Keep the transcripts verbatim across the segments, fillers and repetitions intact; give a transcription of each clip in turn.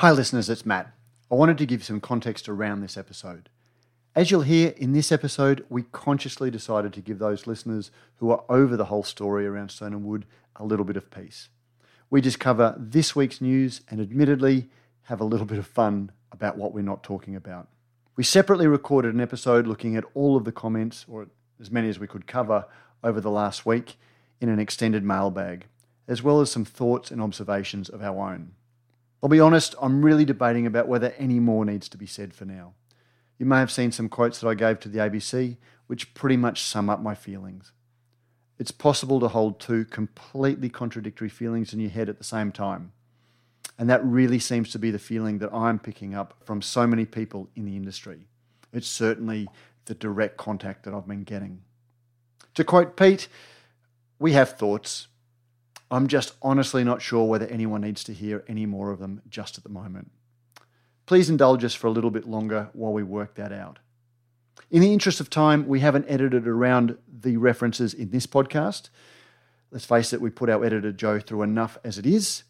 Hi listeners, it's Matt. I wanted to give some context around this episode. As you'll hear in this episode, we consciously decided to give those listeners who are over the whole story around Stone and Wood a little bit of peace. We just cover this week's news and admittedly have a little bit of fun about what we're not talking about. We separately recorded an episode looking at all of the comments, or as many as we could cover, over the last week in an extended mailbag, as well as some thoughts and observations of our own. I'll be honest, I'm really debating about whether any more needs to be said for now. You may have seen some quotes that I gave to the A B C, which pretty much sum up my feelings. It's possible to hold two completely contradictory feelings in your head at the same time. And that really seems to be the feeling that I'm picking up from so many people in the industry. It's certainly the direct contact that I've been getting. To quote Pete, we have thoughts. I'm just honestly not sure whether anyone needs to hear any more of them just at the moment. Please indulge us for a little bit longer while we work that out. In the interest of time, we haven't edited around the references in this podcast. Let's face it, we put our editor Joe through enough as it is.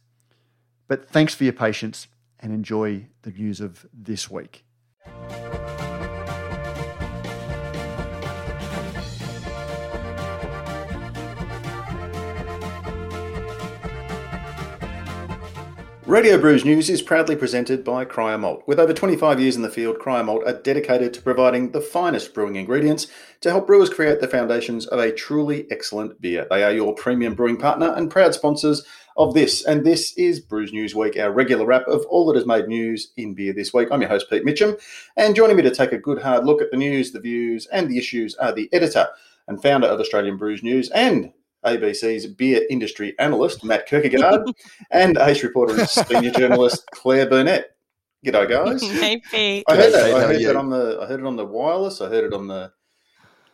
But thanks for your patience and enjoy the news of this week. Radio Brews News is proudly presented by Cryer Malt. With over twenty-five years in the field, Cryer Malt are dedicated to providing the finest brewing ingredients to help brewers create the foundations of a truly excellent beer. They are your premium brewing partner and proud sponsors of this. And this is Brews News Week, our regular wrap of all that has made news in beer this week. I'm your host, Pete Mitcham, and joining me to take a good hard look at the news, the views, and the issues are the editor and founder of Australian Brews News and A B C's beer industry analyst, Matt Kierkegaard, and ace reporter and senior journalist, Claire Burnett. G'day, guys. Hey, Pete. I heard that. I heard that on the. I heard it on the wireless. I heard it on the.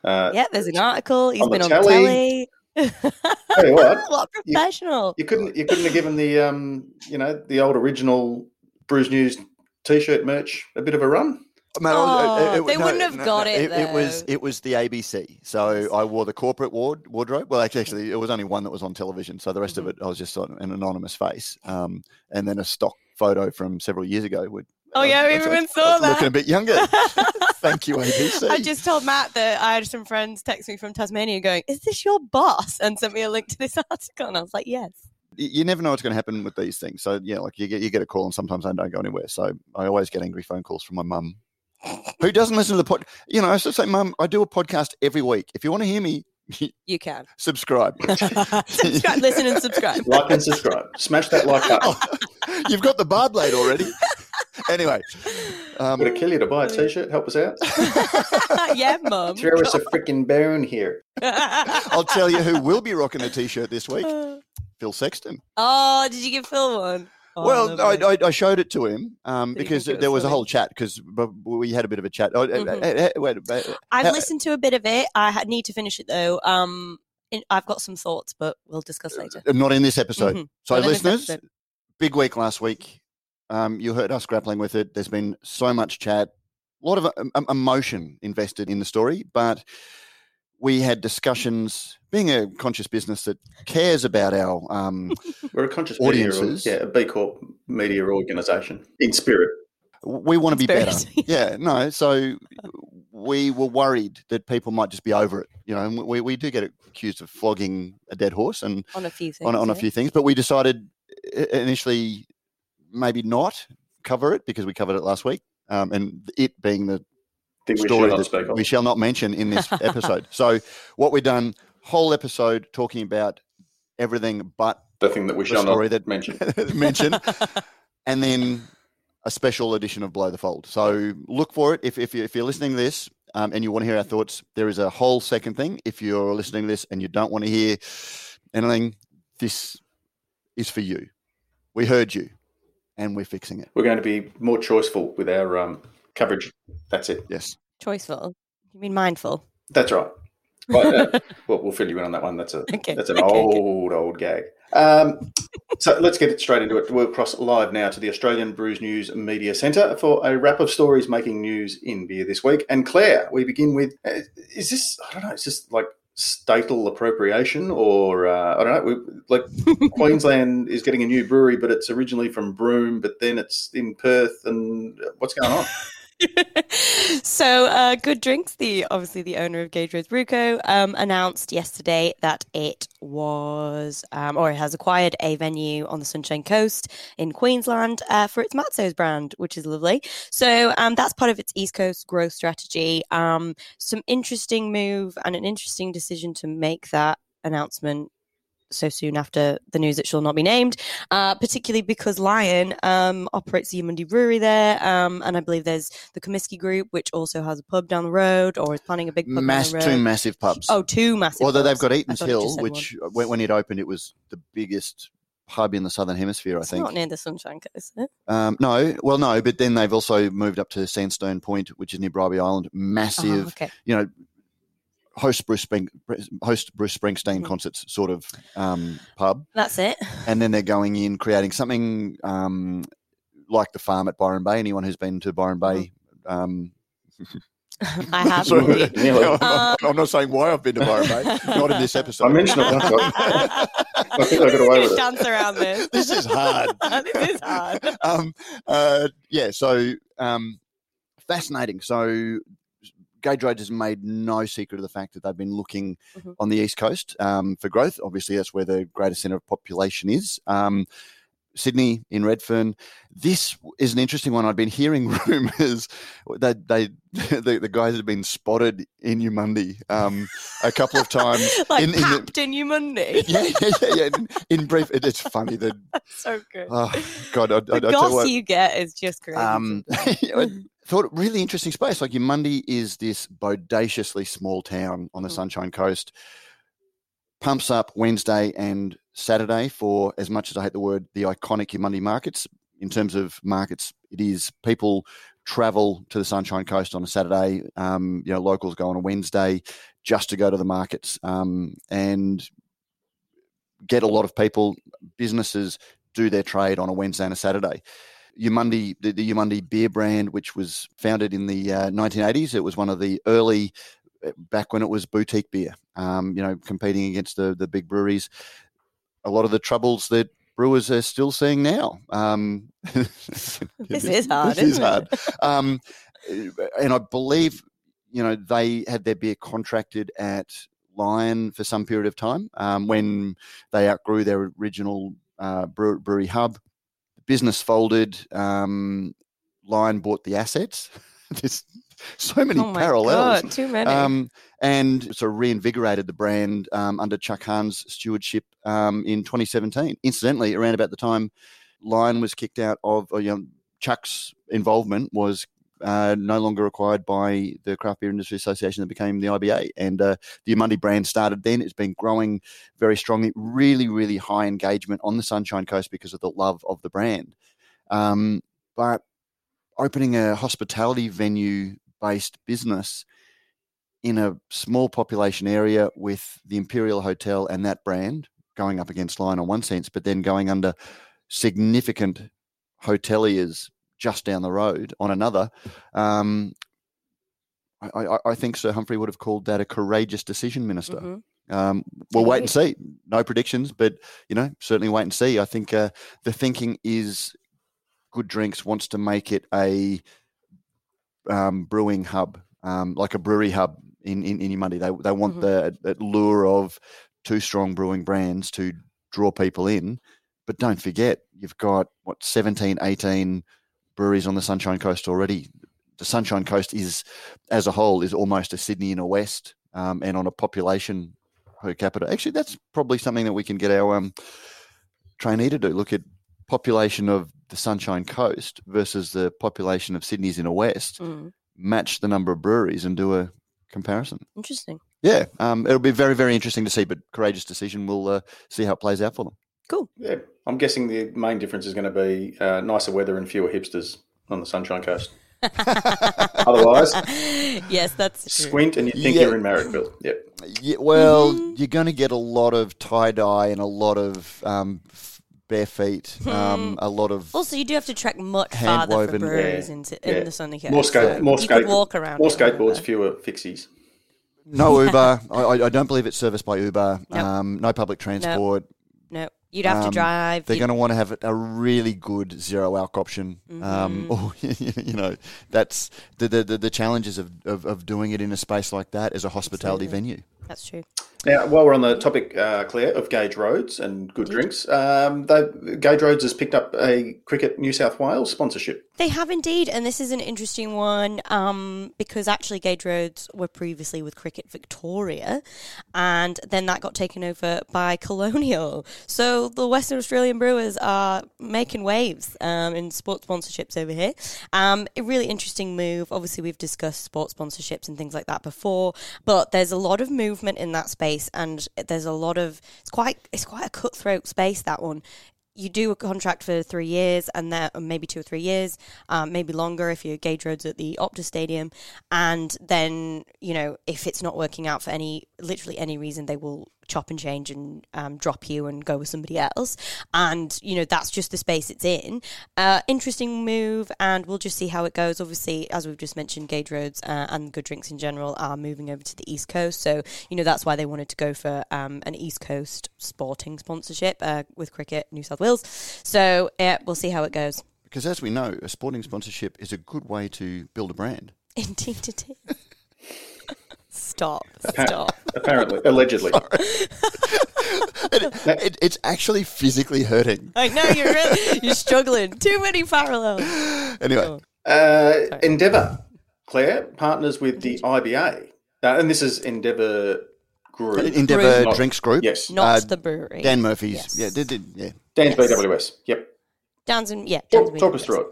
Uh, yeah, there's an article. He's on been the on telly. the telly. Tell you what, a lot professional. You, you couldn't you couldn't have given the um you know the old original Brews News t-shirt merch a bit of a run. Man, oh, it, it, they no, wouldn't have no, got no, it. It, it was it was the A B C, so I wore the corporate ward, wardrobe. Well, actually, it was only one that was on television, so the rest mm-hmm. of it I was just sort of an anonymous face, um, and then a stock photo from several years ago would. Oh, yeah, I, everyone I, I, saw I that. Looking a bit younger. Thank you, A B C. I just told Matt that I had some friends text me from Tasmania going, is this your boss? And sent me a link to this article. And I was like, yes. You never know what's going to happen with these things. So, yeah, like you get you get a call and sometimes I don't go anywhere. So I always get angry phone calls from my mum, who doesn't listen to the podcast. You know, I should say, Mum, I do a podcast every week. If you want to hear me, you can. Subscribe. subscribe. Listen and subscribe. Like and subscribe. Smash that like button. Oh, you've got the bar blade already. Anyway, um, would it kill you to buy a t-shirt? Help us out. Yeah, Mum. Throw us a freaking bone here. I'll tell you who will be rocking a t-shirt this week. Phil Sexton. Oh, did you give Phil one? Oh, well, I, I, I showed it to him um, because there was funny? a whole chat because we had a bit of a chat. Mm-hmm. I've listened to a bit of it. I need to finish it though. Um, I've got some thoughts, but we'll discuss later. Not in this episode. Mm-hmm. So, Not listeners, episode. Big week last week. Um, you heard us grappling with it. There's been so much chat, a lot of um, emotion invested in the story, but we had discussions. Being a conscious business that cares about our um, we're a conscious audiences, media, yeah, a B Corp media organisation in spirit. We want to be better. Yeah, no. So we were worried that people might just be over it, you know. And we we do get accused of flogging a dead horse and on a few things, on, on yeah. a few things. But we decided initially. Maybe not cover it because we covered it last week, um, and it being the Think story we shall, that we shall not mention in this episode. So what we've done, whole episode talking about everything but the thing that we shall not that mention. mention, and then a special edition of Blow the Fold. So look for it if if, you, if you're listening to this um, and you want to hear our thoughts. There is a whole second thing. If you're listening to this and you don't want to hear anything, this is for you. We heard you. And we're fixing it. We're going to be more choiceful with our um, coverage. That's it. Yes. Choiceful. You mean mindful? That's right. Right uh, well, we'll fill you in on that one. That's a okay. that's an okay, old, good. old gag. Um, so let's get straight into it. We'll cross live now to the Australian Brews News Media Centre for a wrap of stories making news in beer this week. And Claire, we begin with, uh, is this, I don't know, it's just like statal appropriation, or uh, I don't know, we, like Queensland is getting a new brewery, but it's originally from Broome, but then it's in Perth, and what's going on? So uh, Good Drinks, the obviously the owner of Gage Roads BrewCo, um, announced yesterday that it was um, or it has acquired a venue on the Sunshine Coast in Queensland uh, for its Matso's brand, which is lovely. So um, that's part of its East Coast growth strategy. Um, some interesting move and an interesting decision to make that announcement so soon after the news that shall not be named, uh, particularly because Lion um, operates the Eumundi brewery there, um, and I believe there's the Comiskey Group, which also has a pub down the road, or is planning a big pub Mass, down the road. Two massive pubs. Oh, two massive Although pubs. Although they've got Eaton's Hill, which when, when it opened, it was the biggest pub in the Southern Hemisphere, it's I think. It's not near the Sunshine Coast, is it? Um, no, well, no, but then they've also moved up to Sandstone Point, which is near Bribie Island. Massive, oh, okay. you know, host Bruce Spring, host Bruce Springsteen mm-hmm. concerts sort of um, pub. That's it. And then they're going in, creating something um, like the farm at Byron Bay. Anyone who's been to Byron Bay... Um, I have. So, yeah, um, I'm not saying why I've been to Byron Bay. Not in this episode. I mentioned it once. I think I got away with it. Dance around this. This is hard. This is hard. um, uh, yeah, so um, fascinating. So... Gage Roads has made no secret of the fact that they've been looking mm-hmm. on the East Coast um, for growth. Obviously, that's where the greatest centre of population is. Um, Sydney in Redfern. This is an interesting one. I've been hearing rumours that they, the, the guys have been spotted in Eumundi um, a couple of times. like in, in papped the, in Eumundi. Yeah, yeah, yeah. In, in brief, it, it's funny. The, that's so good. Oh, God. I, the I, I tell you what, you get is just crazy. Um, thought really interesting space. Like Eumundi is this bodaciously small town on the mm. Sunshine Coast. Pumps up Wednesday and Saturday for, as much as I hate the word, the iconic Eumundi markets. In terms of markets, it is people travel to the Sunshine Coast on a Saturday. Um, you know, locals go on a Wednesday just to go to the markets um, and get a lot of people. Businesses do their trade on a Wednesday and a Saturday. Eumundi, the, the Eumundi beer brand, which was founded in the uh, nineteen eighties, it was one of the early, back when it was boutique beer, um, you know, competing against the, the big breweries. A lot of the troubles that brewers are still seeing now. Um, this is hard, this isn't is hard. It? Um, and I believe, you know, they had their beer contracted at Lion for some period of time um, when they outgrew their original uh, brewery hub. Business folded. Um, Lion bought the assets. There's so many oh parallels. God, too many. Um, and so sort of reinvigorated the brand um, under Chuck Hahn's stewardship um, in twenty seventeen. Incidentally, around about the time Lion was kicked out of, or, you know, Chuck's involvement was uh, no longer required by the Craft Beer Industry Association that became the I B A. And uh, the Eumundi brand started then. It's been growing very strongly, really, really high engagement on the Sunshine Coast because of the love of the brand. Um, but opening a hospitality venue-based business in a small population area with the Imperial Hotel and that brand going up against Lion on one sense, but then going under significant hoteliers just down the road on another, um, I, I, I think Sir Humphrey would have called that a courageous decision, Minister. Mm-hmm. Um, we'll wait and see. No predictions, but, you know, certainly wait and see. I think uh, the thinking is Good Drinks wants to make it a um, brewing hub, um, like a brewery hub in, in, in Eumundi. They they want mm-hmm. the that lure of two strong brewing brands to draw people in. But don't forget, you've got, what, seventeen, eighteen breweries on the Sunshine Coast already. The Sunshine Coast is, as a whole, is almost a Sydney and a West, um, and on a population per capita. Actually, that's probably something that we can get our um, trainee to do. Look at population of the Sunshine Coast versus the population of Sydney's inner West. Mm. Match the number of breweries and do a comparison. Interesting. Yeah, um, it'll be very, very interesting to see. But courageous decision. We'll uh, see how it plays out for them. Cool. Yeah, I'm guessing the main difference is going to be uh, nicer weather and fewer hipsters on the Sunshine Coast. Otherwise, yes, that's true. Squint and you think yeah. you're in Marrickville. Yep. Yeah, well, mm-hmm. you're going to get a lot of tie dye and a lot of um, bare feet. Hmm. Um, a lot of also, you do have to trek much farther woven, for breweries yeah, into, yeah. in the Sunshine Coast. More skate, so more skate, walk around. More skateboards, fewer fixies. No Uber. I, I don't believe it's serviced by Uber. Nope. Um, no public transport. No. Nope. You'd have um, to drive. They're going to want to have a really good zero alc option. Mm-hmm. Um, or, you know, that's the the, the challenges of, of, of doing it in a space like that as a hospitality Absolutely. venue. That's true. Now, while we're on the topic, uh, Claire, of Gage Roads and Good Drinks, um, they, Gage Roads has picked up a Cricket New South Wales sponsorship. They have indeed, and this is an interesting one um, because actually Gage Roads were previously with Cricket Victoria, and then that got taken over by Colonial. So the Western Australian brewers are making waves um, in sports sponsorships over here. Um, a really interesting move. Obviously, we've discussed sports sponsorships and things like that before, but there's a lot of movement in that space. And there's a lot of it's quite it's quite a cutthroat space, that one. You do a contract for three years and that maybe two or three years, um, maybe longer if you're Gage Roads at the Optus Stadium. And then, you know, if it's not working out for any, literally any reason, they will chop and change and um, drop you and go with somebody else. And, you know, that's just the space it's in. Uh, interesting move, and we'll just see how it goes. Obviously, as we've just mentioned, Gage Roads uh, and Good Drinks in general are moving over to the East Coast. So, you know, that's why they wanted to go for um, an East Coast sporting sponsorship uh, with Cricket New South Wales. So yeah, we'll see how it goes. Because as we know, a sporting sponsorship is a good way to build a brand. Indeed it is. Stop. Stop. Apparently. Allegedly. it, it, it's actually physically hurting. I know, you're really, you're struggling. Too many parallels. Anyway. Oh. Uh, Endeavour, Claire, partners with the I B A. Uh, and this is Endeavour Group. Endeavour Group. Drinks Group. Yes. Not uh, the brewery. Dan Murphy's. Yes. Yeah, they did, yeah. Dan's yes. B W S, yep. Dan's and yeah. Dan's talk talk us through it.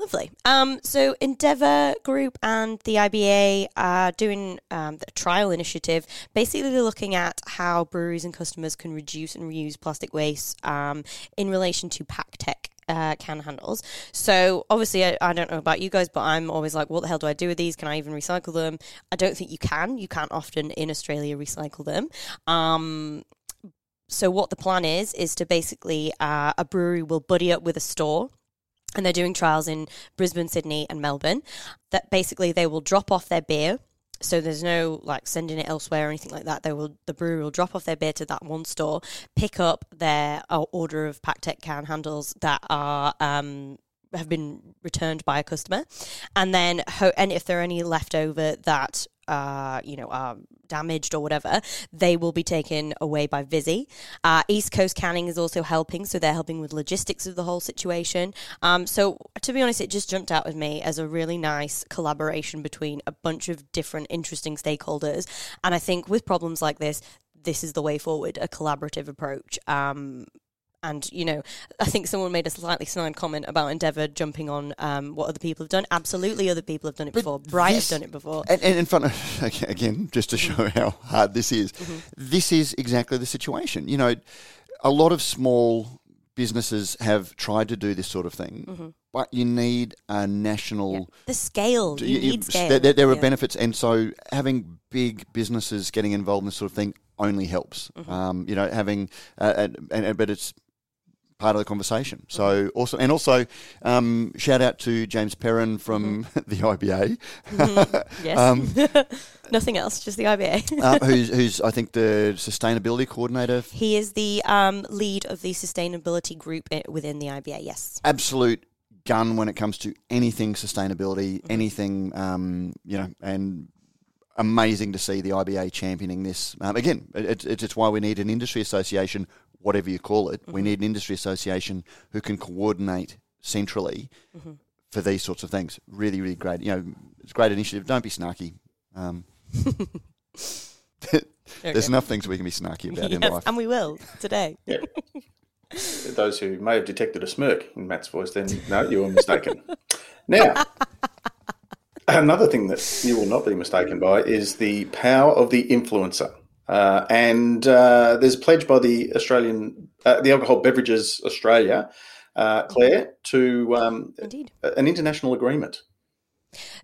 Lovely. Um, so Endeavour Group and the I B A are doing um, a trial initiative. Basically, they're looking at how breweries and customers can reduce and reuse plastic waste um, in relation to Paktech uh, can handles. So obviously, I, I don't know about you guys, but I'm always like, what the hell do I do with these? Can I even recycle them? I don't think you can. You can't often in Australia recycle them. Um So what the plan is, is to basically uh, a brewery will buddy up with a store, and they're doing trials in Brisbane, Sydney and Melbourne, that basically they will drop off their beer. So there's no like sending it elsewhere or anything like that. They will, the brewery will drop off their beer to that one store, pick up their uh, order of Paktech can handles that are um, have been returned by a customer. And then ho- and if there are any left over that Uh, you know, are damaged or whatever, they will be taken away by Visi. Uh, East Coast Canning is also helping, so they're helping with logistics of the whole situation. Um, so, to be honest, it just jumped out with me as a really nice collaboration between a bunch of different interesting stakeholders. And I think with problems like this, this is the way forward, a collaborative approach. Um And, you know, I think someone made a slightly snide comment about Endeavour jumping on um, what other people have done. Absolutely, other people have done it before. But Bright this, have done it before. And, and in front of, again, just to show how hard this is, mm-hmm. this is exactly the situation. You know, a lot of small businesses have tried to do this sort of thing, mm-hmm. but you need a national... Yeah. The scale. You, you need scale. There, there, there are yeah. benefits. And so having big businesses getting involved in this sort of thing only helps. Mm-hmm. Um, you know, having... Uh, and, and, but it's... part of the conversation. So also, and also, um, shout out to James Perrin from mm-hmm. the I B A. Mm-hmm. Yes, um, nothing else, just the I B A. uh, who's, who's I think the sustainability coordinator. He is the um, lead of the sustainability group within the I B A. Yes, absolute gun when it comes to anything sustainability, mm-hmm. anything um, you know, and. Amazing to see the I B A championing this. Um, again, it, it, it's why we need an industry association, whatever you call it. Mm-hmm. We need an industry association who can coordinate centrally mm-hmm. for these sorts of things. Really, really great. You know, it's a great initiative. Don't be snarky. Um, there's enough things we can be snarky about yes, in life. And we will today. Yeah. Those who may have detected a smirk in Matt's voice, then no, you were mistaken. Now... Another thing that you will not be mistaken by is the power of the influencer. Uh, and uh, there's a pledge by the Australian, uh, the Alcohol Beverages Australia, uh, Claire, to um, an international agreement.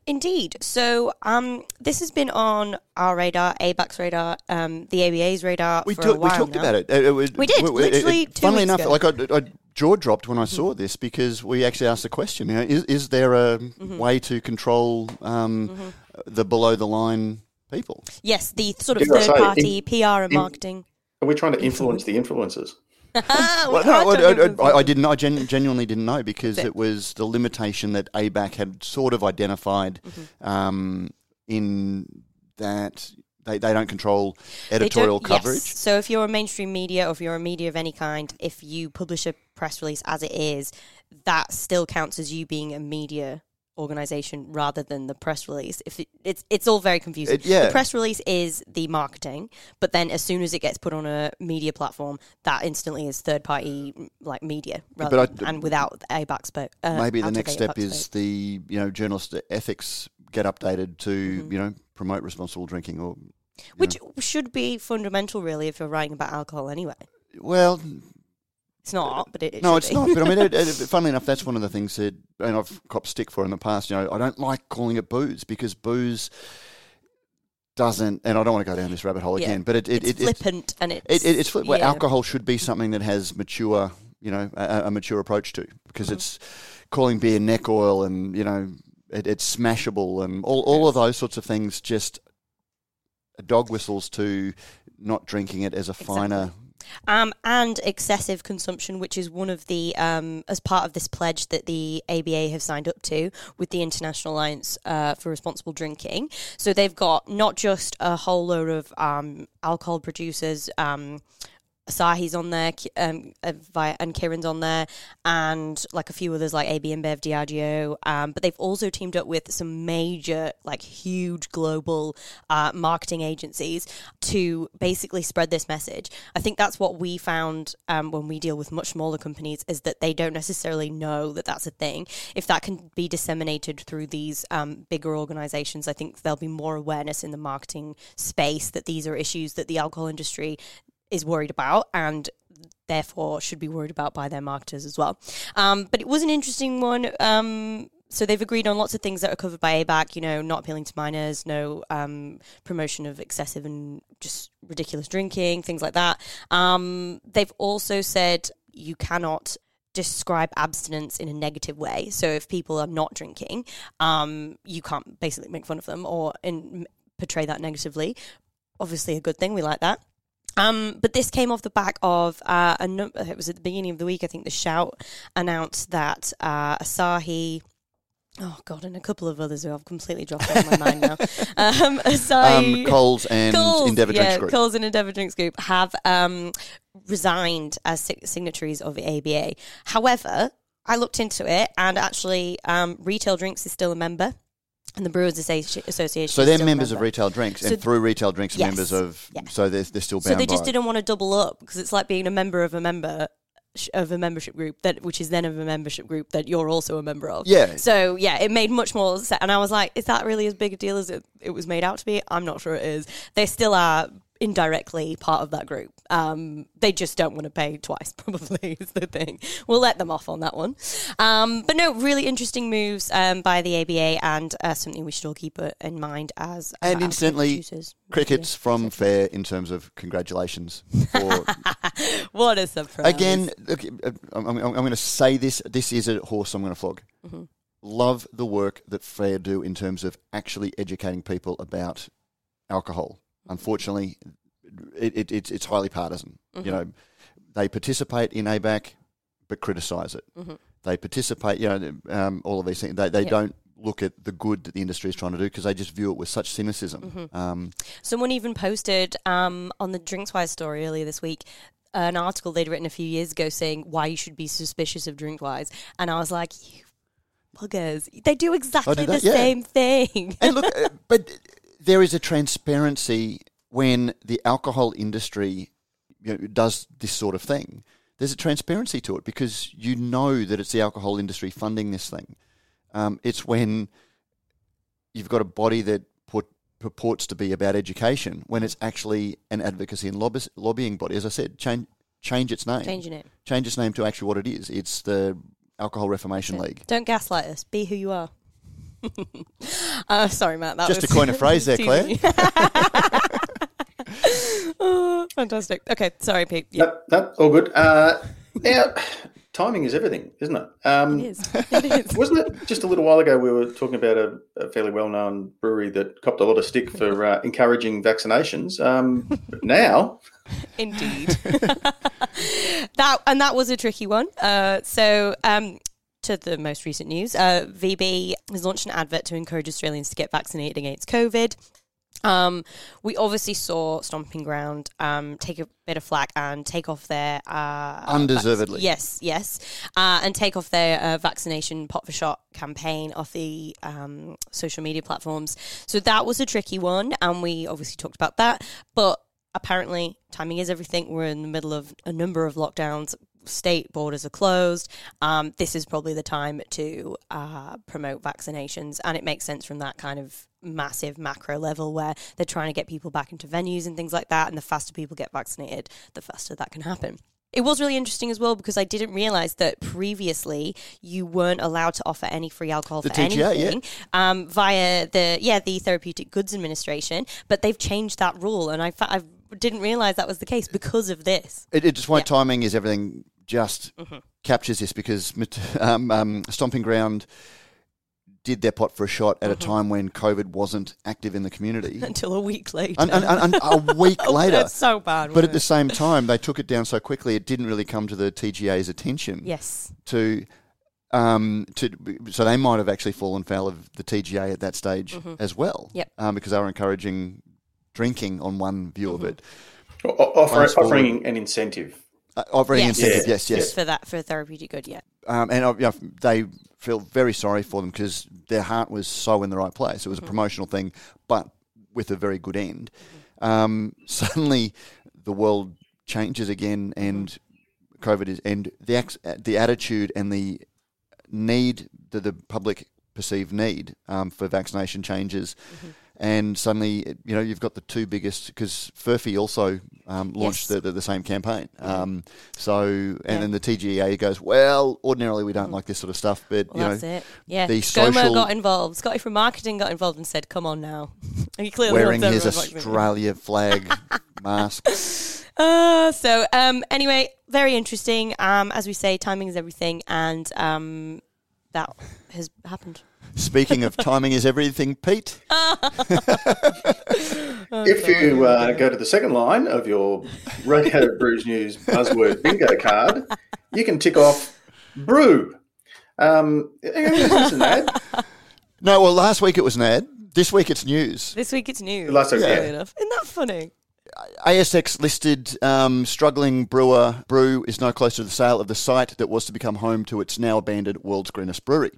Indeed. So um, this has been on our radar, A B A C's radar, um, the A B A's radar we for do, a while We talked now. about it. It, it, it. We did, it, literally it, it, two Funnily enough, ago. like I... I jaw dropped when I saw this because we actually asked the question, you know, is, is there a mm-hmm. way to control um, mm-hmm. the below the line people. Yes, the sort of third-party P R and in, marketing. Are we trying to influence the influencers? well, no, I, I, I didn't. I gen, genuinely didn't know because it was the limitation that A B A C had sort of identified mm-hmm. um, in that they, they don't control editorial don't, coverage. Yes. So if you're a mainstream media or if you're a media of any kind, if you publish a press release as it is, that still counts as you being a media organisation rather than the press release. If it, it's it's all very confusing. It, yeah. The press release is the marketing, but then as soon as it gets put on a media platform, that instantly is third party like media, rather but than, I, and without A B A C's. Uh, maybe the next step is the you know journalist ethics get updated to mm-hmm. you know promote responsible drinking, or which know. should be fundamental really if you're writing about alcohol anyway. Well. It's not, but it, it no, it's be. not. But I mean, it, it, funnily enough, that's one of the things that, and I've copped stick for in the past. You know, I don't like calling it booze because booze doesn't, and I don't want to go down this rabbit hole yeah. again. But it, it, it's it, flippant, it, and it's it, it, it's flippant. Yeah. Well, alcohol should be something that has mature, you know, a, a mature approach to, because mm-hmm. it's calling beer neck oil, and you know, it, it's smashable, and all all yeah. of those sorts of things. Just dog whistles to not drinking it as a exactly. finer. Um, and excessive consumption, which is one of the, um, as part of this pledge that the A B A have signed up to with the International Alliance uh, for Responsible Drinking. So they've got not just a whole load of um, alcohol producers, um, Asahi's on there, um, and Kirin's on there, and like a few others like A B InBev, Diageo, um, but they've also teamed up with some major, like huge global uh, marketing agencies to basically spread this message. I think that's what we found um, when we deal with much smaller companies, is that they don't necessarily know that that's a thing. If that can be disseminated through these um, bigger organisations, I think there'll be more awareness in the marketing space that these are issues that the alcohol industry is worried about, and therefore should be worried about by their marketers as well. Um, but it was an interesting one. Um, so they've agreed on lots of things that are covered by A B A C, you know, not appealing to minors, no um, promotion of excessive and just ridiculous drinking, things like that. Um, they've also said you cannot describe abstinence in a negative way. So if people are not drinking, um, you can't basically make fun of them or in, portray that negatively. Obviously a good thing, we like that. Um, but this came off the back of, uh, a num- it was at the beginning of the week, I think the Shout announced that uh, Asahi, oh God, and a couple of others who I've completely dropped out of my mind now. Um, Asahi, um, Coles and Coles, Endeavour yeah, Drinks Group. Coles and Endeavour Drinks Group have um, resigned as sig- signatories of the A B A. However, I looked into it, and actually um, Retail Drinks is still a member. And the Brewers Association. So they're members of Retail Drinks, so and through Retail Drinks, yes, members of. Yeah. So they're they're still bound. So they just by didn't want to double up, because it's like being a member of a member of a membership group that, which is then of a membership group that you're also a member of. Yeah. So yeah, it made much more sense. And I was like, is that really as big a deal as it, it was made out to be? I'm not sure it is. They still are indirectly part of that group. Um, they just don't want to pay twice, probably, is the thing. We'll let them off on that one. Um, but no, really interesting moves um, by the A B A, and uh, something we should all keep uh, in mind as uh, and incidentally, crickets yeah, from FARE in terms of congratulations. For what a surprise. Again, look, I'm, I'm, I'm going to say this. This is a horse I'm going to flog. Mm-hmm. Love the work that FARE do in terms of actually educating people about alcohol. Unfortunately, it, it, it's, it's highly partisan. Mm-hmm. You know, they participate in A B A C, but criticise it. Mm-hmm. They participate, you know, um, all of these things. They, they yeah. don't look at the good that the industry is trying to do, because they just view it with such cynicism. Mm-hmm. Um, Someone even posted um, on the DrinksWise story earlier this week an article they'd written a few years ago saying why you should be suspicious of DrinksWise. And I was like, you buggers. They do exactly do that, the yeah. same thing. And look, uh, but... there is a transparency when the alcohol industry, you know, does this sort of thing. There's a transparency to it, because you know that it's the alcohol industry funding this thing. Um, it's when you've got a body that put, purports to be about education when it's actually an advocacy and lobby, lobbying body. As I said, change change its name. Changing it. Change its name to actually what it is. It's the Alcohol Reformation Don't League. Don't gaslight us. Be who you are. uh, sorry, Matt. That Just was to coin a phrase there, Claire. Oh, fantastic. Okay, sorry, Pete. Yeah. That, that, all good. Uh, now, timing is everything, isn't it? Um, it is. It is. Wasn't it just a little while ago we were talking about a, a fairly well-known brewery that copped a lot of stick for uh, encouraging vaccinations? Um, but now... Indeed. that And that was a tricky one. Uh, so... Um, To the most recent news, uh, V B has launched an advert to encourage Australians to get vaccinated against COVID. Um, we obviously saw Stomping Ground um, take a bit of flack and take off their... Uh, Undeservedly. Vac- yes, yes. Uh, and take off their uh, vaccination pot for shot campaign off the um, social media platforms. So that was a tricky one, and we obviously talked about that. But apparently, timing is everything. We're in the middle of a number of lockdowns. State borders are closed. Um, this is probably the time to uh, promote vaccinations, and it makes sense from that kind of massive macro level where they're trying to get people back into venues and things like that, and the faster people get vaccinated, the faster that can happen. It was really interesting as well because I didn't realise that previously you weren't allowed to offer any free alcohol the for T G A, anything yeah. um, via the yeah the Therapeutic Goods Administration, but they've changed that rule, and I I've, didn't realise that was the case because of this. It, it just why yeah. timing is everything. Just mm-hmm. captures this because um, um, Stomping Ground did their pot for a shot at mm-hmm. a time when COVID wasn't active in the community until a week later. Un, un, un, un, a week oh, later, that's so bad. But at it? the same time, they took it down so quickly it didn't really come to the T G A's attention. Yes, to um, to so they might have actually fallen foul of the T G A at that stage mm-hmm. as well. Yep, um, because they were encouraging drinking on one view mm-hmm. of it, o- offer, offering an incentive. Uh, offering yes. incentive, yes, yes. yes. Just for that, for therapeutic good, yeah. Um, and uh, you know, they feel very sorry for them because their heart was so in the right place. It was mm-hmm. a promotional thing, but with a very good end. Mm-hmm. Um, suddenly, the world changes again, and mm-hmm. COVID is, and the ac- the attitude and the need that the public perceived need um, for vaccination changes. Mm-hmm. And suddenly, you know, you've got the two biggest, because Furphy also um, launched yes. the, the, the same campaign. Um, so, and yeah. then the T G A goes, well, ordinarily we don't mm. like this sort of stuff, but, well, you know. That's it. Yeah. The social... Gomer got involved. Scotty from marketing got involved and said, come on now. He clearly wearing his Australia flag mask. Uh, so, um, anyway, very interesting. Um, as we say, timing is everything, and um, that has happened. Speaking of timing is everything, Pete. If you uh, go to the second line of your Radio Brews News buzzword bingo card, you can tick off Broo. Um, is this an ad? No, well, last week it was an ad. This week it's news. This week it's news. Last week, yeah. Fair enough. Isn't that funny? A S X listed um, struggling brewer Broo is no closer to the sale of the site that was to become home to its now abandoned world's greenest brewery.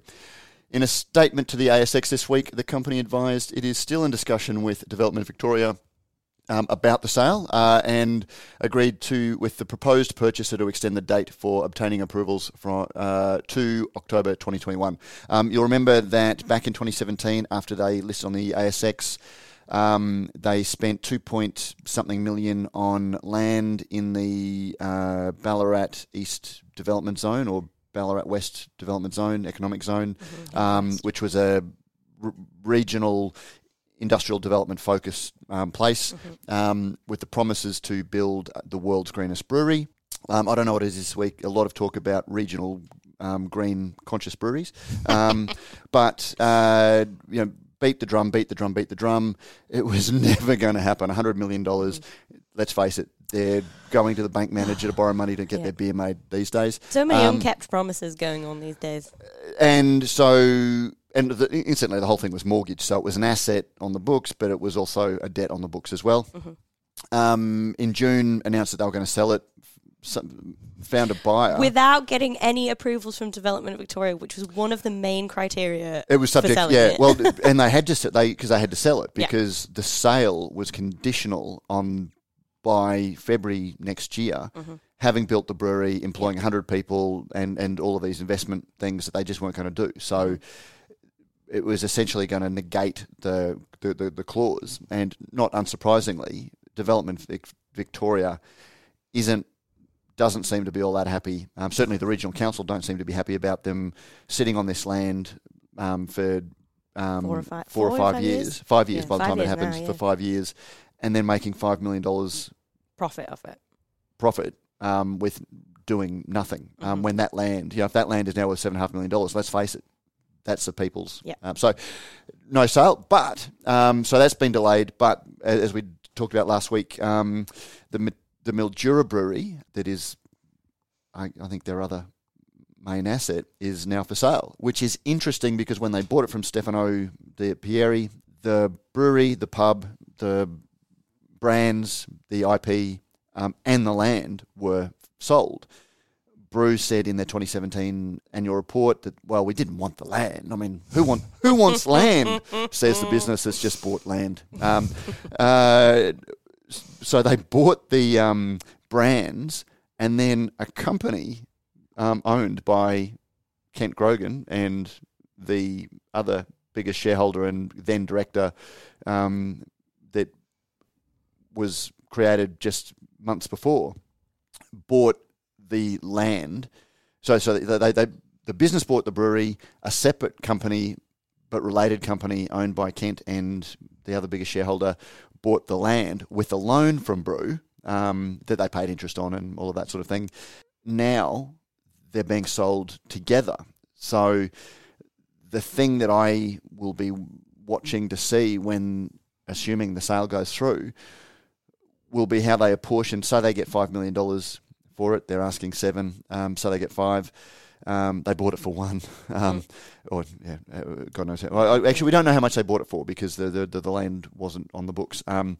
In a statement to the A S X this week, the company advised it is still in discussion with Development Victoria um, about the sale uh, and agreed to with the proposed purchaser to extend the date for obtaining approvals from uh, to October twenty twenty-one. Um, you'll remember that back in twenty seventeen, after they listed on the A S X, um, they spent two point something million on land in the uh, Ballarat East Development Zone or Ballarat West Development Zone, Economic Zone, mm-hmm. um, which was a r- regional industrial development focused um, place mm-hmm. um, with the promises to build the world's greenest brewery. Um, I don't know what it is this week. A lot of talk about regional um, green conscious breweries. Um, but, uh, you know, beat the drum, beat the drum, beat the drum. It was never going to happen. one hundred million dollars, mm-hmm. let's face it. They're going to the bank manager to borrow money to get yeah. their beer made these days. So many um, unkept promises going on these days. And so, and the, incidentally, the whole thing was mortgaged. So it was an asset on the books, but it was also a debt on the books as well. Mm-hmm. Um, in June, announced that they were going to sell it. Some, found a buyer without getting any approvals from Development Victoria, which was one of the main criteria. It was subject, for yeah. It. Well, and they had to they because they had to sell it because yeah. the sale was conditional on. By February next year, mm-hmm. having built the brewery, employing yeah. one hundred people and, and all of these investment things that they just weren't going to do. So it was essentially going to negate the the, the, the clause. And not unsurprisingly, Development Vic- Victoria isn't doesn't seem to be all that happy. Um, certainly the regional council don't seem to be happy about them sitting on this land um, for um, four or five, four four or five, five years. years. Five years yeah, by the time it happens now, yeah. for five years. And then making five million dollars profit off it, profit um, with doing nothing um, mm-hmm. when that land, you know, if that land is now worth seven and a half million dollars, let's face it, that's the people's. Yep. Um, so no sale, but um, so that's been delayed. But as we talked about last week, um, the the Mildura Brewery that is, I, I think their other main asset is now for sale, which is interesting because when they bought it from Stefano De Pieri, the brewery, the pub, the brands, the I P, um, and the land were sold. Broo said in their twenty seventeen annual report that, well, we didn't want the land. I mean, who want, who wants land, says the business that's just bought land. Um, uh, so they bought the um, brands and then a company um, owned by Kent Grogan and the other biggest shareholder and then director um, that was created just months before, bought the land. So so they, they, they the business bought the brewery, a separate company but related company owned by Kent and the other biggest shareholder bought the land with a loan from Broo um, that they paid interest on and all of that sort of thing. Now they're being sold together. So the thing that I will be watching to see when, assuming the sale goes through, will be how they apportion. So they get five million dollars for it. They're asking seven, um, so they get five. Um, they bought it for one, um, or yeah, God knows. How. Well, actually, we don't know how much they bought it for because the the, the land wasn't on the books. Um,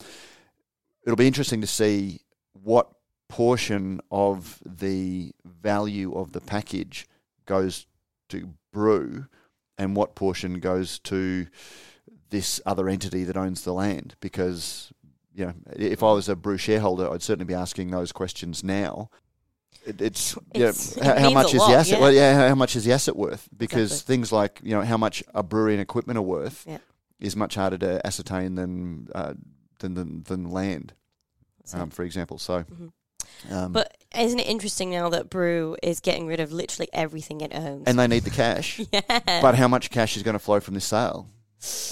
it'll be interesting to see what portion of the value of the package goes to Broo and what portion goes to this other entity that owns the land, because you know, if I was a Broo shareholder, I'd certainly be asking those questions now. It, it's, it's you know, it how much is lot, the asset? Yeah. Well, yeah, how much is the asset worth? Because exactly. things like you know how much a brewery and equipment are worth yeah. is much harder to ascertain than uh, than, than than land, um, for example. So, mm-hmm. um, but isn't it interesting now that Broo is getting rid of literally everything it owns, and they need the cash? yeah. But how much cash is going to flow from this sale?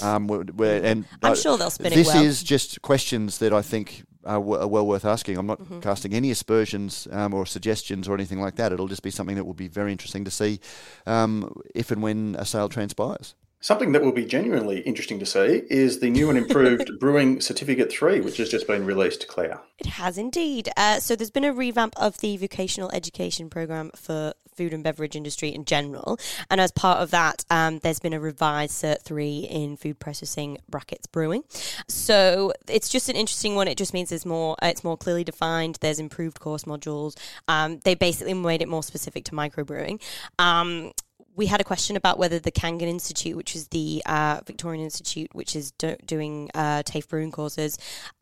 Um, we're, we're, and I'm uh, sure they'll spin it well. This is just questions that I think are, w- are well worth asking. I'm not mm-hmm. casting any aspersions um, or suggestions or anything like that. It'll just be something that will be very interesting to see um, if and when a sale transpires. Something that will be genuinely interesting to see is the new and improved Brewing Certificate three, which has just been released, Claire. It has indeed. Uh, so there's been a revamp of the vocational education program for food and beverage industry in general. And as part of that, um, there's been a revised Cert three in food processing brackets brewing. So it's just an interesting one. It just means there's more. It's more clearly defined. There's improved course modules. Um, they basically made it more specific to microbrewing. Um We had a question about whether the Kangan Institute, which is the uh, Victorian Institute, which is do- doing uh, TAFE brewing courses,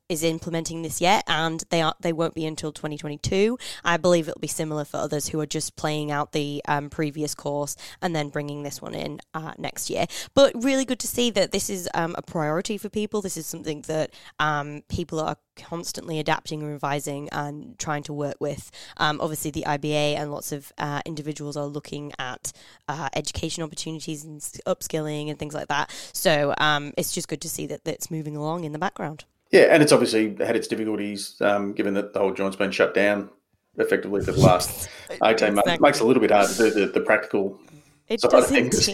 is implementing this yet, and they are they won't be until twenty twenty-two. I believe it'll be similar for others who are just playing out the um, previous course and then bringing this one in uh, next year. But really good to see that this is um, a priority for people. This is something that um, people are constantly adapting and revising and trying to work with. Um, obviously the I B A and lots of uh, individuals are looking at uh, education opportunities and upskilling and things like that. So um, it's just good to see that it's moving along in the background. Yeah, and it's obviously had its difficulties, um, given that the whole joint's been shut down effectively for the last eighteen months. It makes it a little bit hard to do the, the practical it side of things.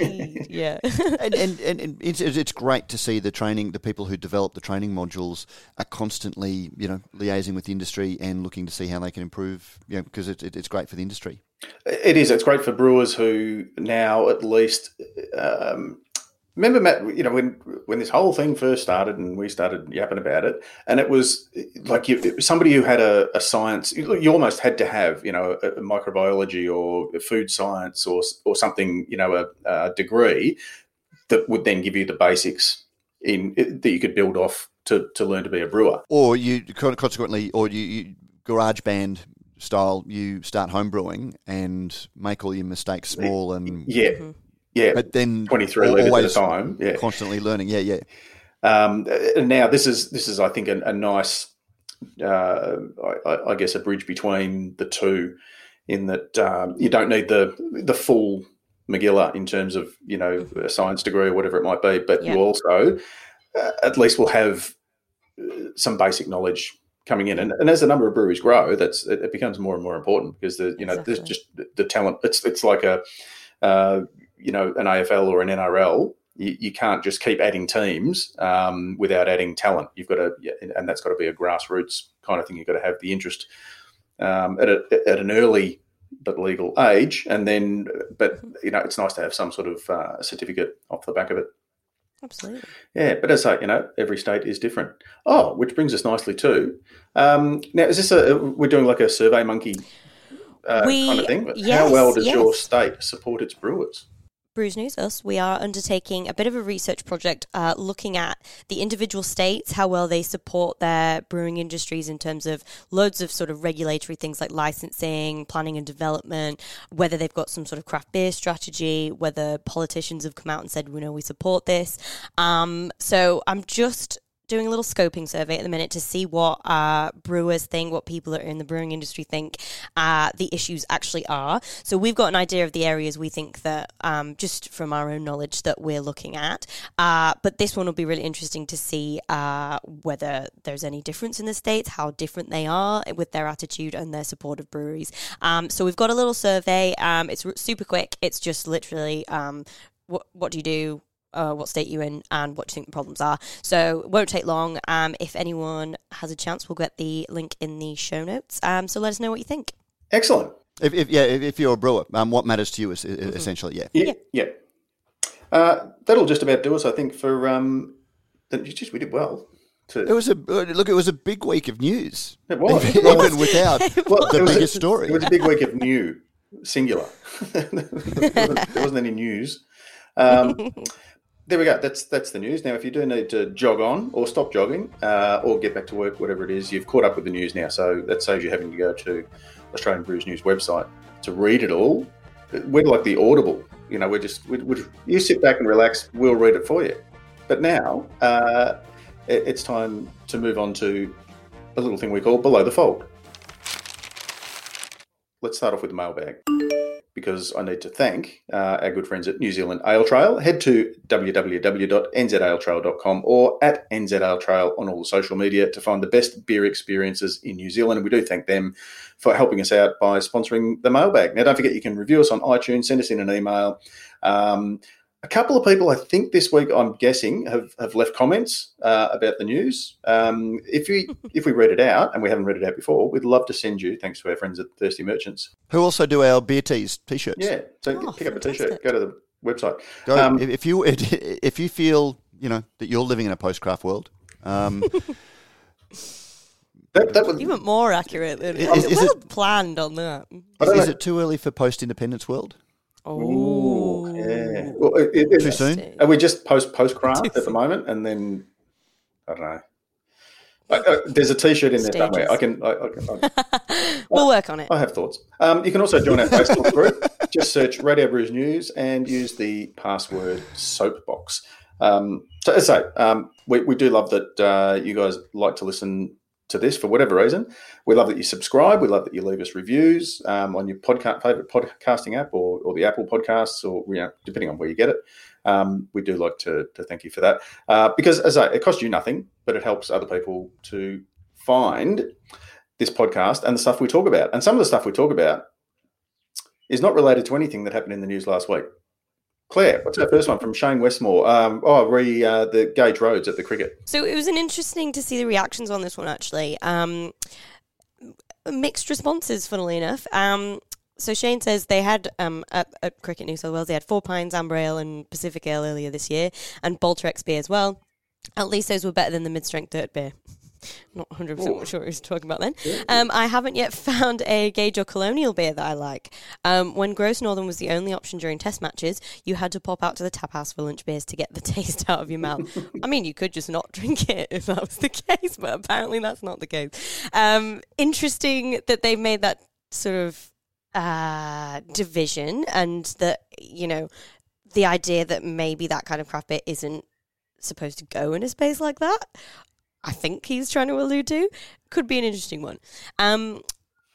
yeah. and, and, and it's, it's great to see the training, the people who develop the training modules are constantly, you know, liaising with the industry and looking to see how they can improve, you know, because it, it, it's great for the industry. It is. It's great for brewers who now at least um, – Remember, Matt, you know, when when this whole thing first started and we started yapping about it, and it was like you, it was somebody who had a, a science, you, you almost had to have, you know, a, a microbiology or a food science or or something, you know, a, a degree that would then give you the basics in that you could build off to, to learn to be a brewer. Or you, consequently, or you, you garage band style, you start home brewing and make all your mistakes small and... Yeah. Mm-hmm. Yeah, but then twenty-three always liters at a time. Yeah, constantly learning. Yeah, yeah. Um, and now this is this is I think a, a nice, uh, I, I guess, a bridge between the two, in that um, you don't need the the full McGilla in terms of you know a science degree or whatever it might be, but yeah. you also uh, at least will have some basic knowledge coming in. And, and as the number of breweries grow, that's it, it becomes more and more important because the you know exactly. there's just the talent. It's it's like a uh, you know an A F L or an N R L. You, you can't just keep adding teams um, without adding talent. You've got to, and that's got to be a grassroots kind of thing. You've got to have the interest um, at a, at an early but legal age, and then but you know it's nice to have some sort of uh, certificate off the back of it. Absolutely. Yeah, but as I, you know, every state is different. Oh, which brings us nicely to um, now. Is this a we're doing like a Survey Monkey uh, we, kind of thing? Yes, how well does yes. your state support its brewers? Brews News Us, we are undertaking a bit of a research project uh, looking at the individual states, how well they support their brewing industries in terms of loads of sort of regulatory things like licensing, planning and development, whether they've got some sort of craft beer strategy, whether politicians have come out and said, we know we support this. Um, so I'm just doing a little scoping survey at the minute to see what uh, brewers think, what people that are in the brewing industry think uh, the issues actually are. So we've got an idea of the areas we think that, um, just from our own knowledge, that we're looking at. Uh, but this one will be really interesting to see uh, whether there's any difference in the states, how different they are with their attitude and their support of breweries. Um, so we've got a little survey. Um, it's super quick. It's just literally um, what, what do you do? Uh, what state you in and what do you think the problems are. So it won't take long. Um, if anyone has a chance, we'll get the link in the show notes. Um, so let us know what you think. Excellent. If, if yeah, if you're a brewer, um, what matters to you is, is mm-hmm. essentially, yeah. Yeah. yeah. Uh, that'll just about do us, I think, for, um, geez, we did well. To... It was a look. It was a big week of news. It was even, it was. even without well, the biggest a, story. It was a big week of new, singular. there, wasn't, there wasn't any news. Um, There we go. That's that's the news. Now, if you do need to jog on or stop jogging uh, or get back to work, whatever it is, you've caught up with the news now. So that saves you having to go to Australian Brews News website to read it all. We're like the Audible. You know, we're just, we're, we're, you sit back and relax, we'll read it for you. But now uh, it, it's time to move on to a little thing we call Below the Fold. Let's start off with the mailbag, because I need to thank uh, our good friends at New Zealand Ale Trail. Head to w w w dot n z ale trail dot com or at N Z Ale Trail on all the social media to find the best beer experiences in New Zealand. And we do thank them for helping us out by sponsoring the mailbag. Now, don't forget you can review us on iTunes, send us in an email. Um, a couple of people, I think this week, I'm guessing, have, have left comments uh, about the news. Um, if we if we read it out, and we haven't read it out before, we'd love to send you, thanks to our friends at Thirsty Merchants, who also do our beer teas, T-shirts. Yeah, so oh, pick fantastic. up a T-shirt, go to the website. Go, um, if you if you feel you know that you're living in a post-craft world, um, that, that was, even more accurate. Than is, is, is well it, planned on that. Is, is it too early for post-independence world? Oh, Ooh, yeah. Well, it, it, too soon? Are we just post postcraft at the moment? And then, I don't know. I, I, there's a T-shirt in there Stages. somewhere. I can. I, I can I, we'll I, work on it. I have thoughts. Um, you can also join our Facebook group. Just search Radio Brews News and use the password soapbox. Um, so, as I say, um, we, we do love that uh, you guys like to listen to this for whatever reason. We love that you subscribe. We love that you leave us reviews um, on your podcast, favourite podcasting app or, or the Apple Podcasts or, you know, depending on where you get it. Um, we do like to, to thank you for that uh, because, as I say, it costs you nothing, but it helps other people to find this podcast and the stuff we talk about. And some of the stuff we talk about is not related to anything that happened in the news last week. Claire, what's our first one from Shane Westmore? Um, oh, re uh, the Gage Roads at the Cricket. So it was an interesting to see the reactions on this one, actually. Um, mixed responses, funnily enough. Um, so Shane says they had, um, at, at Cricket New South Wales, they had Four Pines, Amber Ale and Pacific Ale earlier this year, and Bolter X B as well. At least those were better than the mid-strength dirt beer. Not one hundred percent Ooh. sure what he was talking about then. Yeah. Um, I haven't yet found a Gage or Colonial beer that I like. Um, when Gross Northern was the only option during test matches, you had to pop out to the tap house for lunch beers to get the taste out of your mouth. I mean, you could just not drink it if that was the case, but apparently that's not the case. Um, interesting that they've made that sort of uh, division and that, you know, the idea that maybe that kind of craft beer isn't supposed to go in a space like that. I think he's trying to allude to, could be an interesting one. Um,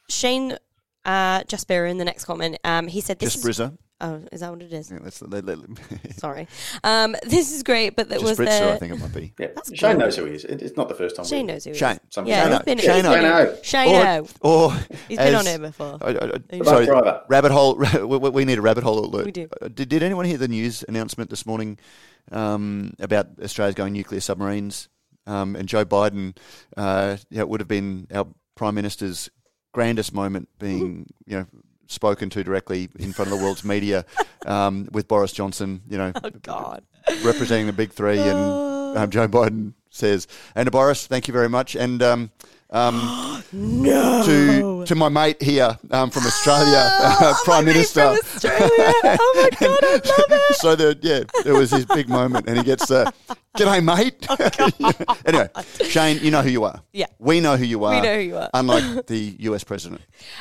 Shane uh, Jasper in the next comment, um, he said this Jasper is... Brizza. Oh, is that what it is? Yeah, that's, let, let, let. Sorry. Um, this is great, but that Just was Britzer, the... I think it might be. Yeah. Shane cool. knows who he is. It, it's not the first time. Shane knows who he is. Shane. Some yeah, been Shane O. Shane O. Or, or he's been on air before. I, I, I, sorry, rabbit hole. We, we need a rabbit hole alert. We do. Did, did anyone hear the news announcement this morning um, about Australia's going nuclear submarines? Um, and Joe Biden, uh, yeah, it would have been our Prime Minister's grandest moment being, you know, spoken to directly in front of the world's media um, with Boris Johnson, you know, oh, God. representing the big three. And um, Joe Biden says, and to Boris, thank you very much. And um, um, no. to to my mate here um, from Australia, oh, uh, Prime Minister. Australia. Oh, my God, I love it. So, the, yeah, it was his big moment. And he gets the, uh, g'day, mate. Oh, anyway, Shane, you know who you are. Yeah. We know who you are. We know who you are. Unlike the U S president.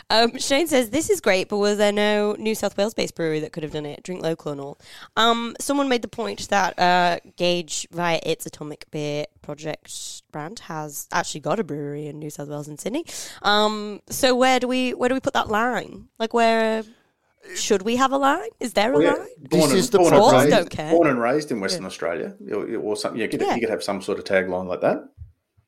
Um, Shane says, this is great, but was there no New South Wales-based brewery that could have done it? Drink local and all. Um, someone made the point that uh, Gage, via its Atomic Beer Project brand, has actually got a brewery in New South Wales and Sydney. Um, so where do we where do we put that line? Like where... Should we have a line? Is there a well, yeah. line? Born this and, is the born and, raised, don't care. born and raised in Western yeah. Australia, or, or something. Yeah, you could, yeah. you could have some sort of tagline like that.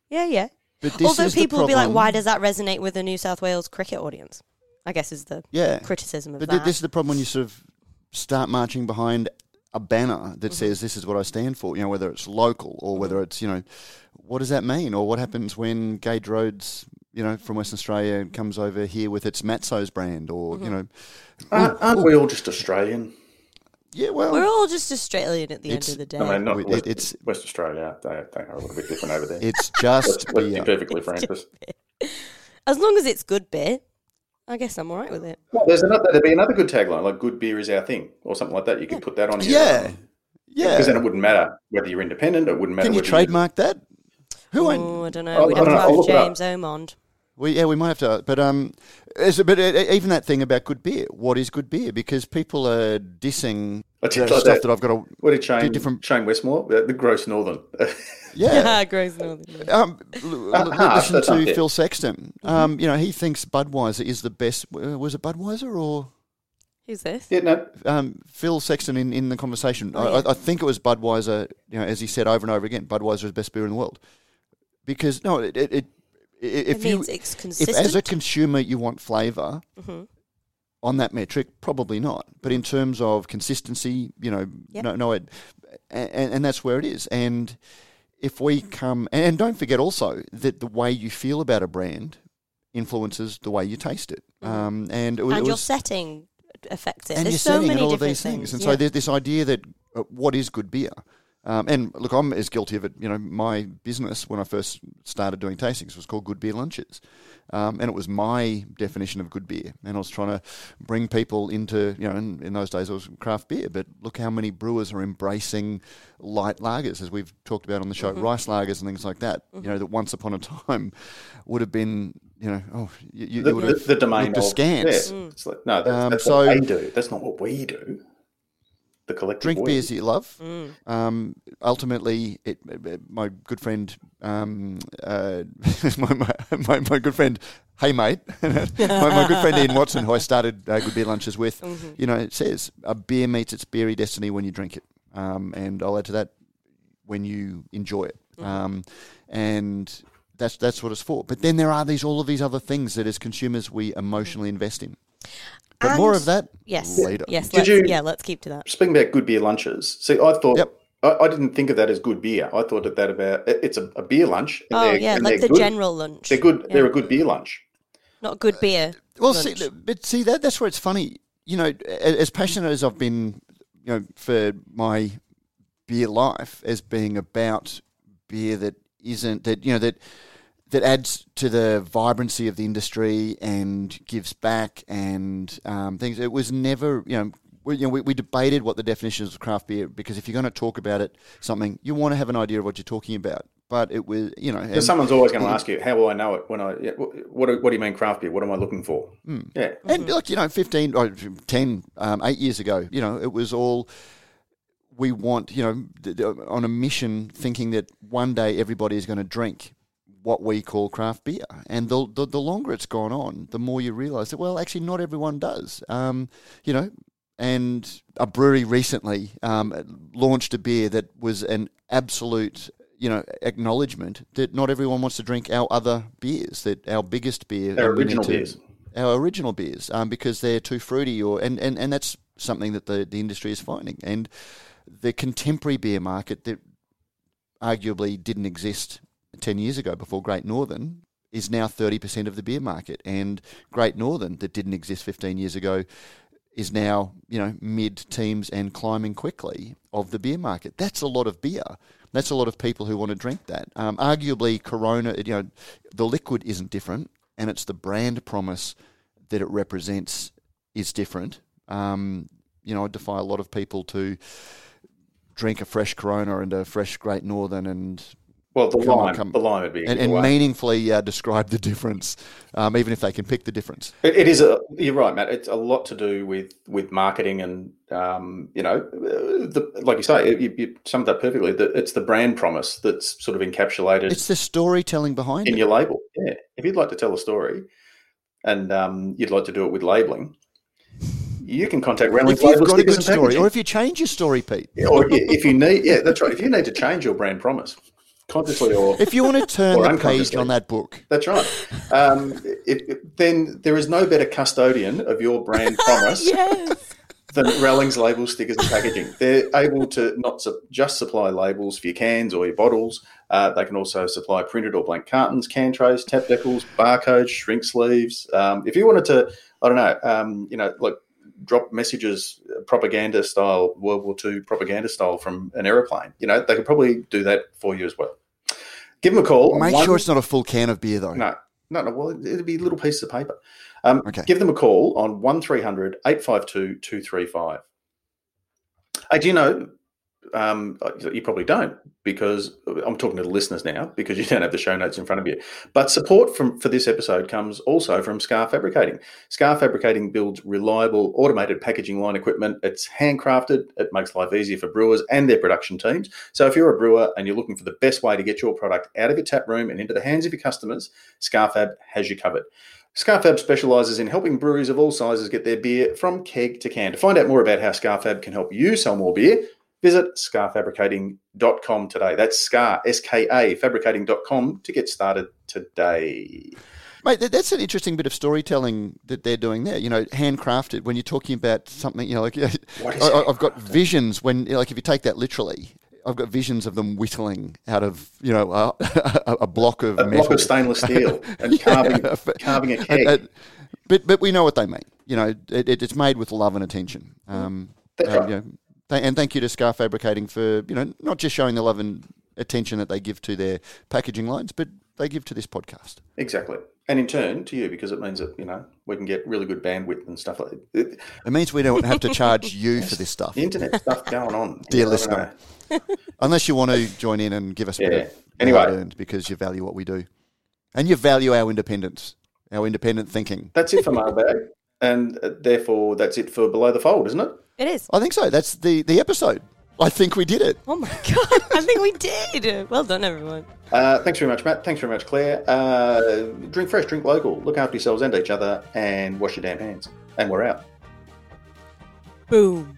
Yeah, yeah. But this Although is people the will be like, "Why does that resonate with the New South Wales cricket audience?" I guess is the yeah. criticism of but that. But this is the problem when you sort of start marching behind a banner that mm-hmm. says, "This is what I stand for." You know, whether it's local or mm-hmm. whether it's you know, what does that mean, or what happens when Gage Roads, you know, from Western Australia comes over here with its Matso's brand, or mm-hmm. you know. Aren't, aren't we all just Australian? Yeah, well... We're all just Australian at the end of the day. I mean, not it, West, it's, West Australia, they, they are a little bit different over there. It's just beer. Let's be perfectly frank. As long as it's good beer, I guess I'm all right with it. Well, there's another, there'd be another good tagline, like good beer is our thing, or something like that. You could yeah. put that on your... Yeah, yeah. Because then it wouldn't matter whether you're independent, it wouldn't matter Can you trademark that? Who oh, I don't know. I'll, We'd have to ask James Ormond. We, yeah, we might have to, but um, a, but even that thing about good beer. What is good beer? Because people are dissing like stuff that, that I've got to. What did Shane? Do different... Shane Westmore, the, the Gross Northern. yeah, Gross Northern. Yeah. Um, uh, listen uh, to Phil Sexton. Mm-hmm. Um, you know, he thinks Budweiser is the best. Uh, was it Budweiser or? Who's this? Yeah, no. Um, Phil Sexton in, in the conversation. Oh, yeah. I, I think it was Budweiser. You know, as he said over and over again, Budweiser is the best beer in the world. Because no, it. it, it If you, if as a consumer you want flavour mm-hmm. on that metric, probably not. But in terms of consistency, you know, yep. no, no, it, and, and that's where it is. And if we come, and don't forget also that the way you feel about a brand influences the way you taste it, mm-hmm. um, and it, and it was, your setting affects it. And There's so many all different of these things, things. and yeah. so there's this idea that uh, what is good beer. Um, and look, I'm as guilty of it. You know, my business when I first started doing tastings was called Good Beer Lunches, um, and it was my definition of good beer. And I was trying to bring people into, you know, in, in those days it was craft beer. But look how many brewers are embracing light lagers, as we've talked about on the show, mm-hmm. rice lagers and things like that. Mm-hmm. You know, that once upon a time would have been, you know, oh, you, you, the, you would have the, the domain askance. Yeah. Mm. It's like, no, that's, um, that's so, what they do. That's not what we do. Drink voice. beers that you love. Mm. Um, ultimately, it, it, my good friend, um, uh, my, my my good friend, hey mate, my, my good friend Ian Watson, who I started uh, Good Beer Lunches with, mm-hmm. you know, it says a beer meets its beery destiny when you drink it, um, and I'll add to that when you enjoy it, mm-hmm. um, and that's that's what it's for. But then there are these all of these other things that as consumers we emotionally invest in. But and more of that yes, later. Yes, Did let's, you, yeah, let's keep to that. Speaking about good beer lunches, see, I thought yep. I, I didn't think of that as good beer. I thought of that about it's a, a beer lunch. And oh yeah, and like the good. general lunch. They're good. Yeah. They're a good beer lunch. Not good beer. Uh, well, lunch. see, but see that that's where it's funny. You know, as passionate as I've been, you know, for my beer life as being about beer that isn't that you know that. that adds to the vibrancy of the industry and gives back and um, things. It was never, you know, we, you know, we, we debated what the definition is of craft beer because if you're going to talk about it, something, you want to have an idea of what you're talking about. But it was, you know. And, someone's always going to ask you, how will I know it when I, yeah, what, what do you mean craft beer? What am I looking for? Mm. Yeah. Mm-hmm. And look, you know, fifteen, or ten, um, eight years ago, you know, it was all, we want, you know, on a mission thinking that one day everybody is going to drink what we call craft beer. And the, the the longer it's gone on, the more you realise that, well, actually not everyone does. Um, you know, and a brewery recently um, launched a beer that was an absolute, you know, acknowledgement that not everyone wants to drink our other beers, that our biggest beer, our original to, beers, our original beers, um, because they're too fruity, or and, and, and that's something that the, the industry is finding. And the contemporary beer market that arguably didn't exist ten years ago before Great Northern is now thirty percent of the beer market, and Great Northern that didn't exist fifteen years ago is now, you know, mid-teens and climbing quickly of the beer market. That's a lot of beer. That's a lot of people who want to drink that. Um, arguably, Corona, you know, the liquid isn't different, and it's the brand promise that it represents is different. Um, you know, I defy a lot of people to drink a fresh Corona and a fresh Great Northern and... Well, the come lime, on, come, the lime would be, and, and meaningfully uh, describe the difference, um, even if they can pick the difference. It, it is a, you're right, Matt. It's a lot to do with, with marketing, and um, you know, the, like you say, you, you summed that perfectly. The, it's the brand promise that's sort of encapsulated. It's the storytelling behind in it. Your label. Yeah, if you'd like to tell a story, and um, you'd like to do it with labelling, you can contact Reynolds. If you've got a good story, or if you change your story, Pete, yeah, or if you need, yeah, that's right. If you need to change your brand promise. Consciously or if you want to turn the page on that book, that's right. Um, it, it, then there is no better custodian of your brand promise yes. than Relling's labels, stickers, and packaging. They're able to not su- just supply labels for your cans or your bottles. Uh, they can also supply printed or blank cartons, can trays, tap decals, barcodes, shrink sleeves. Um, if you wanted to, I don't know, um, you know, like drop messages, propaganda style, World War Two propaganda style from an aeroplane. You know, they could probably do that for you as well. Give them a call. Make one, sure it's not a full can of beer, though. No, no, no. Well, it'll be little pieces of paper. Um, okay. Give them a call on one three hundred eight five two two three five. Hey, do you know, um, you probably don't, because I'm talking to the listeners now, because you don't have the show notes in front of you. But support from for this episode comes also from Scar Fabricating. Scar Fabricating builds reliable automated packaging line equipment. It's handcrafted. It makes life easier for brewers and their production teams. So if you're a brewer and you're looking for the best way to get your product out of your tap room and into the hands of your customers, Scar Fab has you covered. Scarfab specialises in helping breweries of all sizes get their beer from keg to can. To find out more about how Scarfab can help you sell more beer, visit scar fabricating dot com today. That's Scar, S K A, fabricating dot com to get started today. Mate, that's an interesting bit of storytelling that they're doing there. You know, handcrafted, when you're talking about something, you know, like I, I've got visions when, like, if you take that literally, I've got visions of them whittling out of, you know, a, a, a block of a metal. Block of stainless steel and carving, yeah, carving a keg. A, a, but but we know what they mean. You know, it, it, it's made with love and attention. Um, That's uh, right. You know, th- and thank you to Scar Fabricating for, you know, not just showing the love and attention that they give to their packaging lines, but they give to this podcast. Exactly. And in turn to you, because it means that, you know, we can get really good bandwidth and stuff like that. It means we don't have to charge you for this stuff. The internet stuff going on. Dear listener. Unless you want to join in and give us a yeah. bit of anyway, because you value what we do. And you value our independence, our independent thinking. That's it for Mailbag. And therefore, that's it for Below the Fold, isn't it? It is. I think so. That's the, the episode. I think we did it. Oh, my God. I think we did. Well done, everyone. Uh, thanks very much, Matt. Thanks very much, Claire. Uh, drink fresh, drink local. Look after yourselves and each other, and wash your damn hands. And we're out. Boom.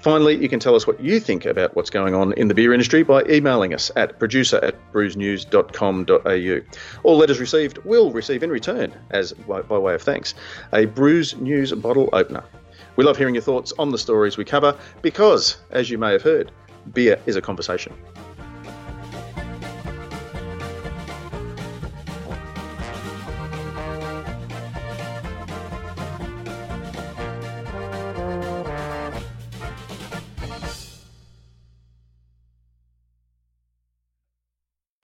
Finally, you can tell us what you think about what's going on in the beer industry by emailing us at producer at brews news dot com dot a u. All letters received will receive in return, as by, by way of thanks, a Brews News bottle opener. We love hearing your thoughts on the stories we cover because, as you may have heard, beer is a conversation.